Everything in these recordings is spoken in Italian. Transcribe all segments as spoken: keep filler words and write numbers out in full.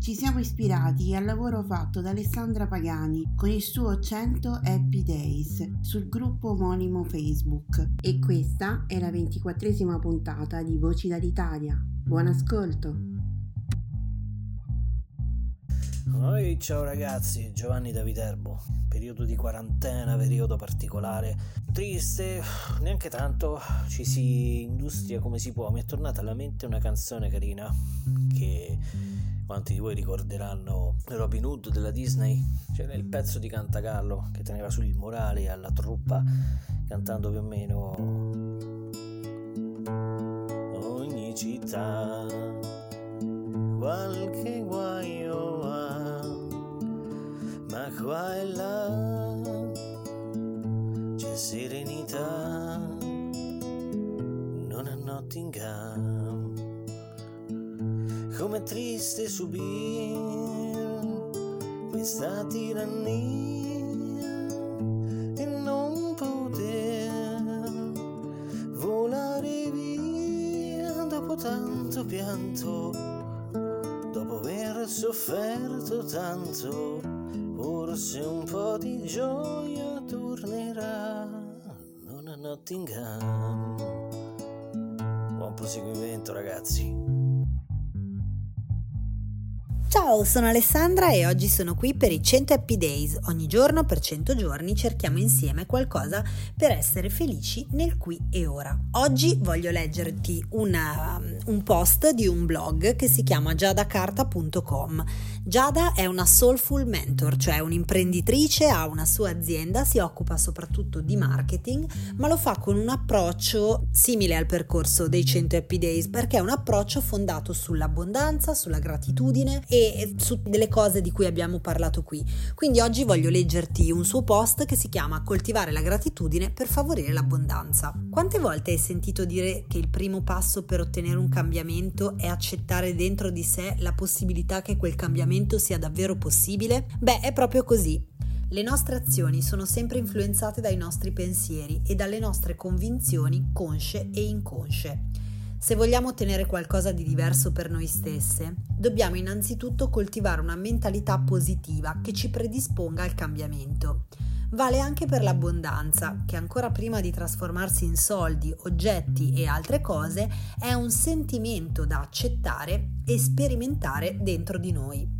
Ci siamo ispirati al lavoro fatto da Alessandra Pagani con il suo cento Happy Days sul gruppo omonimo Facebook. E questa è la ventiquattresima puntata di Voci dall'Italia. Buon ascolto! Oi, ciao ragazzi, Giovanni da Viterbo. Periodo di quarantena, periodo particolare, triste, neanche tanto, ci si industria come si può. Mi è tornata alla mente una canzone carina che quanti di voi ricorderanno, Robin Hood della Disney. C'era il pezzo di Cantagallo che teneva sul morale alla truppa, cantando più o meno: ogni città qualche guaio ha, ma qua e là c'è serenità, non a Nottingham. Com'è triste subir questa tirannia e non poter volare via dopo tanto pianto, dopo aver sofferto tanto. Forse un po' di gioia tornerà, non a Nottingham. Buon proseguimento ragazzi. Ciao, sono Alessandra e oggi sono qui per i cento Happy Days. Ogni giorno per cento giorni cerchiamo insieme qualcosa per essere felici nel qui e ora. Oggi voglio leggerti una, un post di un blog che si chiama giada carta punto com. Giada è una soulful mentor, cioè un'imprenditrice, ha una sua azienda, si occupa soprattutto di marketing, ma lo fa con un approccio simile al percorso dei cento Happy Days, perché è un approccio fondato sull'abbondanza, sulla gratitudine e su delle cose di cui abbiamo parlato qui. Quindi oggi voglio leggerti un suo post che si chiama Coltivare la gratitudine per favorire l'abbondanza. Quante volte hai sentito dire che il primo passo per ottenere un cambiamento è accettare dentro di sé la possibilità che quel cambiamento sia davvero possibile? Beh, è proprio così. Le nostre azioni sono sempre influenzate dai nostri pensieri e dalle nostre convinzioni consce e inconsce. Se vogliamo ottenere qualcosa di diverso per noi stesse, dobbiamo innanzitutto coltivare una mentalità positiva che ci predisponga al cambiamento. Vale anche per l'abbondanza, che ancora prima di trasformarsi in soldi, oggetti e altre cose, è un sentimento da accettare e sperimentare dentro di noi.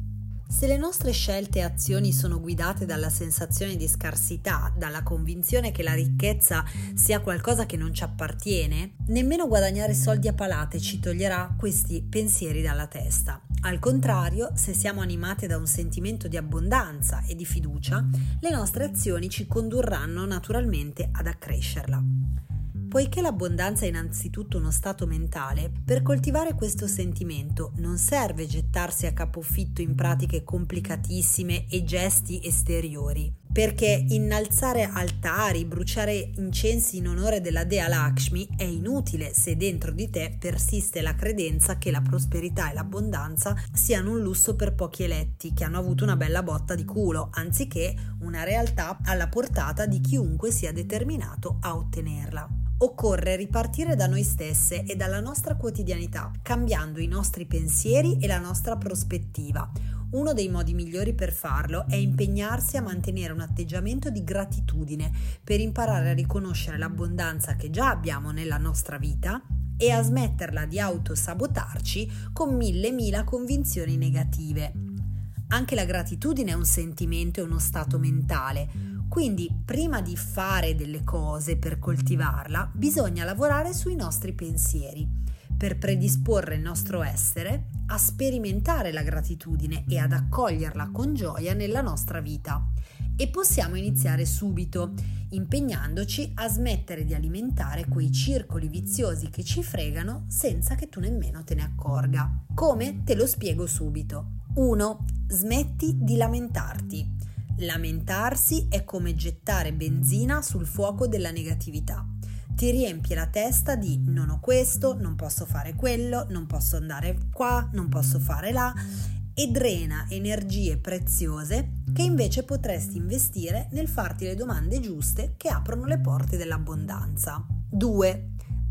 Se le nostre scelte e azioni sono guidate dalla sensazione di scarsità, dalla convinzione che la ricchezza sia qualcosa che non ci appartiene, nemmeno guadagnare soldi a palate ci toglierà questi pensieri dalla testa. Al contrario, se siamo animate da un sentimento di abbondanza e di fiducia, le nostre azioni ci condurranno naturalmente ad accrescerla. Poiché l'abbondanza è innanzitutto uno stato mentale, per coltivare questo sentimento non serve gettarsi a capofitto in pratiche complicatissime e gesti esteriori, perché innalzare altari, bruciare incensi in onore della dea Lakshmi è inutile se dentro di te persiste la credenza che la prosperità e l'abbondanza siano un lusso per pochi eletti che hanno avuto una bella botta di culo, anziché una realtà alla portata di chiunque sia determinato a ottenerla. Occorre ripartire da noi stesse e dalla nostra quotidianità, cambiando i nostri pensieri e la nostra prospettiva, Uno dei modi migliori per farlo è impegnarsi a mantenere un atteggiamento di gratitudine per imparare a riconoscere l'abbondanza che già abbiamo nella nostra vita e a smetterla di autosabotarci con mille mila convinzioni negative. Anche la gratitudine è un sentimento e uno stato mentale. Quindi, prima di fare delle cose per coltivarla, bisogna lavorare sui nostri pensieri, per predisporre il nostro essere a sperimentare la gratitudine e ad accoglierla con gioia nella nostra vita. E possiamo iniziare subito, impegnandoci a smettere di alimentare quei circoli viziosi che ci fregano senza che tu nemmeno te ne accorga. Come? Te lo spiego subito. uno. Smetti di lamentarti. Lamentarsi è come gettare benzina sul fuoco della negatività. Ti riempie la testa di non ho questo, non posso fare quello, non posso andare qua, non posso fare là, e drena energie preziose che invece potresti investire nel farti le domande giuste che aprono le porte dell'abbondanza. due.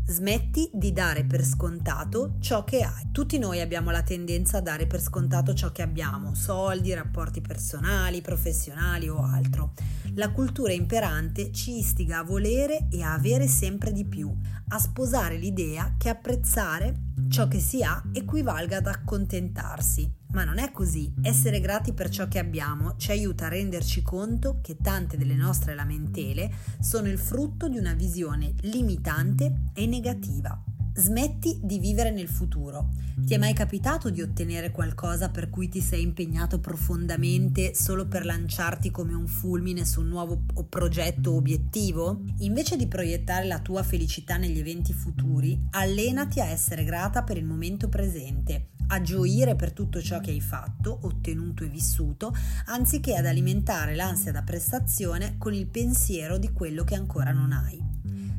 Smetti di dare per scontato ciò che hai. Tutti noi abbiamo la tendenza a dare per scontato ciò che abbiamo, soldi, rapporti personali, professionali o altro. La cultura imperante ci istiga a volere e a avere sempre di più, a sposare l'idea che apprezzare ciò che si ha equivalga ad accontentarsi. Ma non è così. Essere grati per ciò che abbiamo ci aiuta a renderci conto che tante delle nostre lamentele sono il frutto di una visione limitante e negativa. Smetti di vivere nel futuro. Ti è mai capitato di ottenere qualcosa per cui ti sei impegnato profondamente solo per lanciarti come un fulmine su un nuovo progetto o obiettivo? Invece di proiettare la tua felicità negli eventi futuri, allenati a essere grata per il momento presente, a gioire per tutto ciò che hai fatto, ottenuto e vissuto, anziché ad alimentare l'ansia da prestazione con il pensiero di quello che ancora non hai.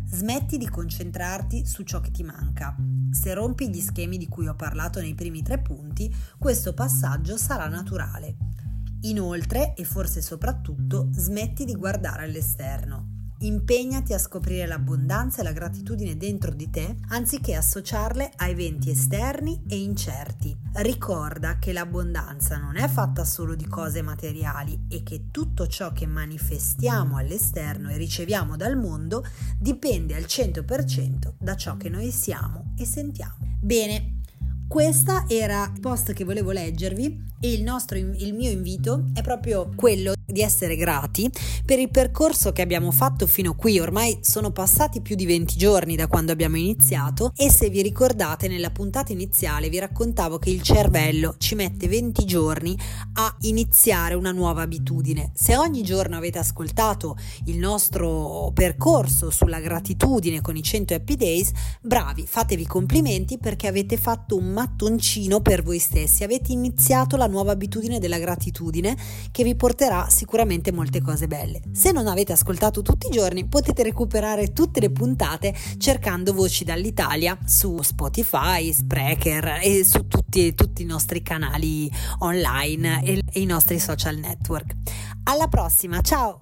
Smetti di concentrarti su ciò che ti manca. Se rompi gli schemi di cui ho parlato nei primi tre punti, questo passaggio sarà naturale. Inoltre, e forse soprattutto, smetti di guardare all'esterno. Impegnati a scoprire l'abbondanza e la gratitudine dentro di te, anziché associarle a eventi esterni e incerti. Ricorda che l'abbondanza non è fatta solo di cose materiali e che tutto ciò che manifestiamo all'esterno e riceviamo dal mondo dipende al cento per cento da ciò che noi siamo e sentiamo. Bene. Questa era il post che volevo leggervi e il, nostro, il mio invito è proprio quello di essere grati per il percorso che abbiamo fatto fino qui. Ormai sono passati più di venti giorni da quando abbiamo iniziato e se vi ricordate nella puntata iniziale vi raccontavo che il cervello ci mette venti giorni a iniziare una nuova abitudine. Se ogni giorno avete ascoltato il nostro percorso sulla gratitudine con i cento Happy Days, bravi, fatevi complimenti perché avete fatto un mattoncino per voi stessi, avete iniziato la nuova abitudine della gratitudine che vi porterà sicuramente molte cose belle. Se non avete ascoltato tutti i giorni, potete recuperare tutte le puntate cercando Voci dall'Italia su Spotify, Spreaker e su tutti, tutti i nostri canali online e, e i nostri social network. Alla prossima, ciao!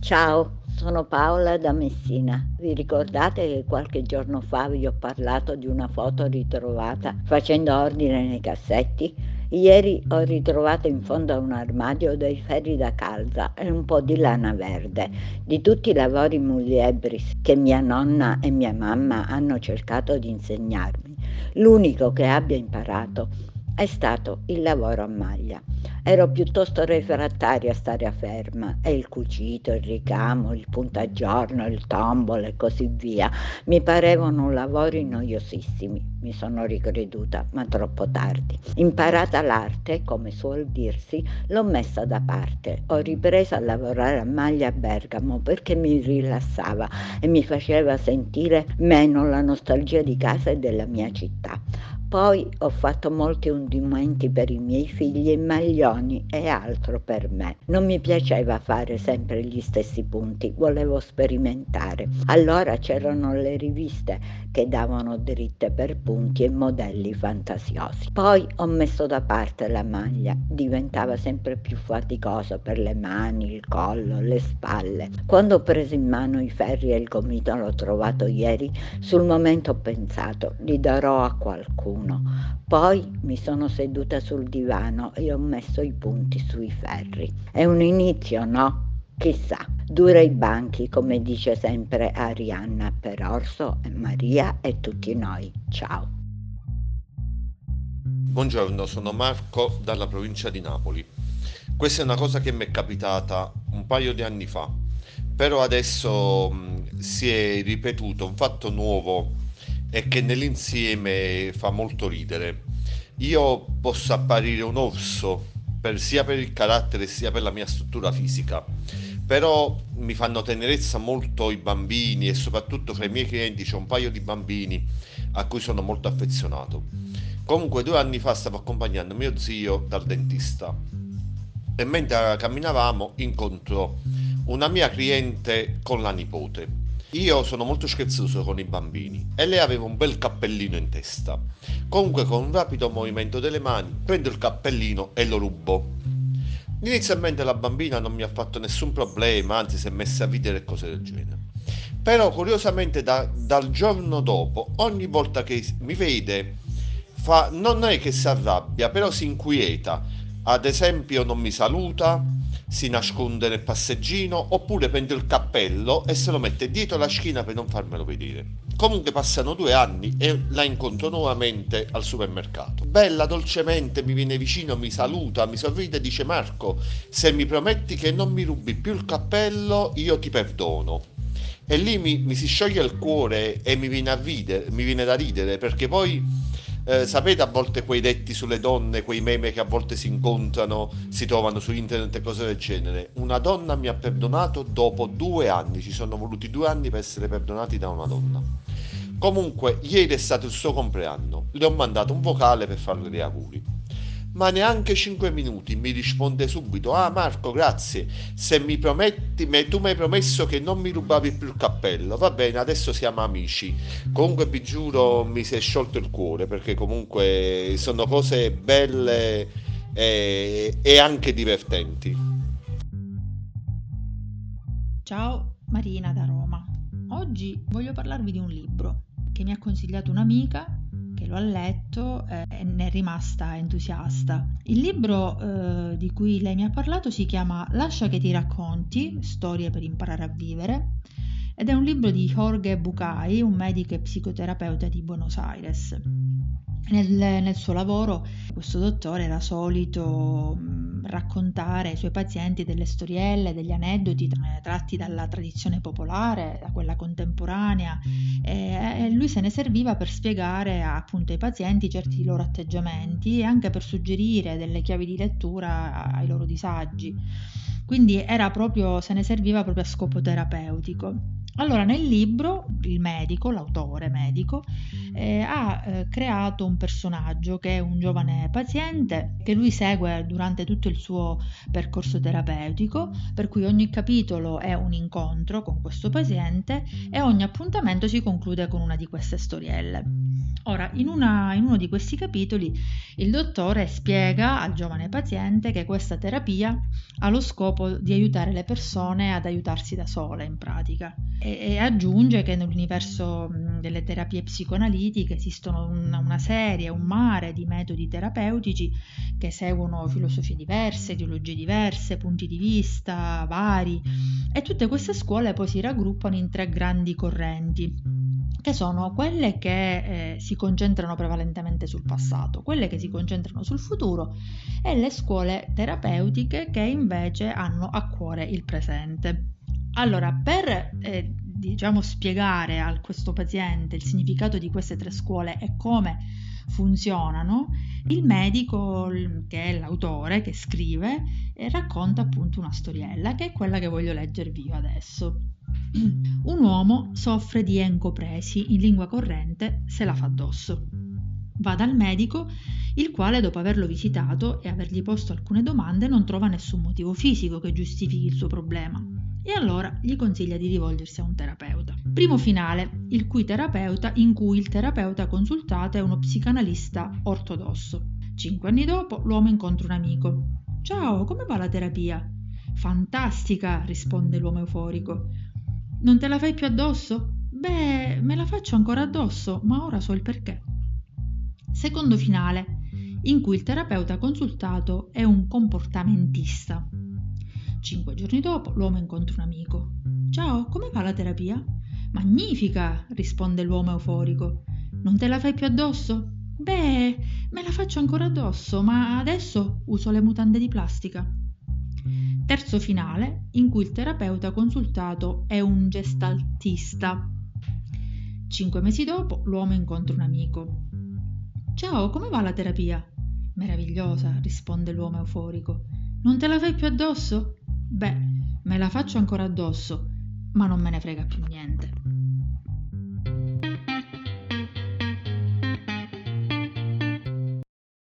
Ciao! Sono Paola da Messina. Vi ricordate che qualche giorno fa vi ho parlato di una foto ritrovata facendo ordine nei cassetti? Ieri ho ritrovato in fondo a un armadio dei ferri da calza e un po' di lana verde, di tutti i lavori muliebris che mia nonna e mia mamma hanno cercato di insegnarmi. L'unico che abbia imparato è stato il lavoro a maglia. Ero piuttosto refrattaria a stare a ferma e il cucito, il ricamo, il puntagiorno, il tombolo e così via mi parevano lavori noiosissimi. Mi sono ricreduta, ma troppo tardi. Imparata l'arte, come suol dirsi, l'ho messa da parte. Ho ripreso a lavorare a maglia a Bergamo perché mi rilassava e mi faceva sentire meno la nostalgia di casa e della mia città. Poi ho fatto molti undimenti per i miei figli, maglioni e altro per me. Non mi piaceva fare sempre gli stessi punti, volevo sperimentare. Allora c'erano le riviste che davano dritte per punti e modelli fantasiosi. Poi ho messo da parte la maglia, diventava sempre più faticoso per le mani, il collo, le spalle. Quando ho preso in mano i ferri e il gomitolo trovato ieri, sul momento ho pensato, li darò a qualcuno. nessuno. Poi mi sono seduta sul divano e ho messo i punti sui ferri. È un inizio, no? Chissà, dura i banchi, come dice sempre Arianna, per Orso e Maria e tutti noi. Ciao. Buongiorno, sono Marco dalla provincia di Napoli. Questa è una cosa che mi è capitata un paio di anni fa, però adesso mh, si è ripetuto un fatto nuovo e che nell'insieme fa molto ridere. Io posso apparire un orso per, sia per il carattere sia per la mia struttura fisica, però mi fanno tenerezza molto i bambini e soprattutto fra i miei clienti c'è un paio di bambini a cui sono molto affezionato. Comunque due anni fa stavo accompagnando mio zio dal dentista e mentre camminavamo incontro una mia cliente con la nipote. Io sono molto scherzoso con i bambini e lei aveva un bel cappellino in testa. Comunque con un rapido movimento delle mani prendo il cappellino e lo rubo. Inizialmente la bambina non mi ha fatto nessun problema, anzi si è messa a ridere e cose del genere. Però curiosamente da, dal giorno dopo ogni volta che mi vede fa, non è che si arrabbia, però si inquieta. Ad esempio non mi saluta, si nasconde nel passeggino, oppure prende il cappello e se lo mette dietro la schiena per non farmelo vedere. Comunque passano due anni e la incontro nuovamente al supermercato. Bella, dolcemente mi viene vicino, mi saluta, mi sorride e dice: Marco, se mi prometti che non mi rubi più il cappello io ti perdono. E lì mi, mi si scioglie il cuore e mi viene a ridere, mi viene da ridere, perché poi Eh, sapete a volte quei detti sulle donne, quei meme che a volte si incontrano, si trovano su internet e cose del genere. Una donna mi ha perdonato dopo due anni, ci sono voluti due anni per essere perdonati da una donna. Comunque, ieri è stato il suo compleanno, le ho mandato un vocale per farle gli auguri. Ma neanche cinque minuti mi risponde subito: ah Marco, grazie, se mi prometti, me, tu mi hai promesso che non mi rubavi più il cappello, va bene, adesso siamo amici. Comunque vi giuro mi si è sciolto il cuore, perché comunque sono cose belle e, e anche divertenti. Ciao, Marina da Roma. Oggi voglio parlarvi di un libro che mi ha consigliato un'amica che lo ha letto e ne è rimasta entusiasta. Il libro eh, di cui lei mi ha parlato si chiama Lascia che ti racconti, storie per imparare a vivere, ed è un libro di Jorge Bucay, un medico e psicoterapeuta di Buenos Aires. Nel, nel suo lavoro questo dottore era solito mh, raccontare ai suoi pazienti delle storielle, degli aneddoti tratti dalla tradizione popolare, da quella contemporanea, e, e lui se ne serviva per spiegare appunto ai pazienti certi loro atteggiamenti e anche per suggerire delle chiavi di lettura ai loro disagi. Quindi era proprio, se ne serviva proprio a scopo terapeutico. Allora, nel libro il medico, l'autore medico, eh, ha eh, creato un personaggio che è un giovane paziente che lui segue durante tutto il suo percorso terapeutico, per cui ogni capitolo è un incontro con questo paziente e ogni appuntamento si conclude con una di queste storielle. Ora, in, una, in uno di questi capitoli il dottore spiega al giovane paziente che questa terapia ha lo scopo di aiutare le persone ad aiutarsi da sole, in pratica. E aggiunge che nell'universo delle terapie psicoanalitiche esistono una, una serie, un mare di metodi terapeutici che seguono filosofie diverse, ideologie diverse, punti di vista vari, e tutte queste scuole poi si raggruppano in tre grandi correnti, che sono quelle che eh, si concentrano prevalentemente sul passato, quelle che si concentrano sul futuro e le scuole terapeutiche che invece hanno a cuore il presente. Allora, per eh, diciamo spiegare a questo paziente il significato di queste tre scuole e come funzionano, il medico, che è l'autore, che scrive, eh, racconta appunto una storiella, che è quella che voglio leggervi io adesso. Un uomo soffre di encopresi, in lingua corrente se la fa addosso. Va dal medico, il quale dopo averlo visitato e avergli posto alcune domande non trova nessun motivo fisico che giustifichi il suo problema. E allora gli consiglia di rivolgersi a un terapeuta. Primo finale, il cui terapeuta, in cui il terapeuta consultato è uno psicanalista ortodosso. Cinque anni dopo l'uomo incontra un amico. Ciao, come va la terapia? Fantastica, risponde l'uomo euforico. Non te la fai più addosso? Beh, me la faccio ancora addosso, ma ora so il perché. secondo finale, in cui il terapeuta consultato è un comportamentista. Cinque giorni dopo l'uomo incontra un amico. «Ciao, come va la terapia?» «Magnifica!» risponde l'uomo euforico. «Non te la fai più addosso?» «Beh, me la faccio ancora addosso, ma adesso uso le mutande di plastica». Terzo finale, in cui il terapeuta consultato è un gestaltista. Cinque mesi dopo l'uomo incontra un amico. «Ciao, come va la terapia?» «Meravigliosa», risponde l'uomo euforico. «Non te la fai più addosso?» «Beh, me la faccio ancora addosso, ma non me ne frega più niente».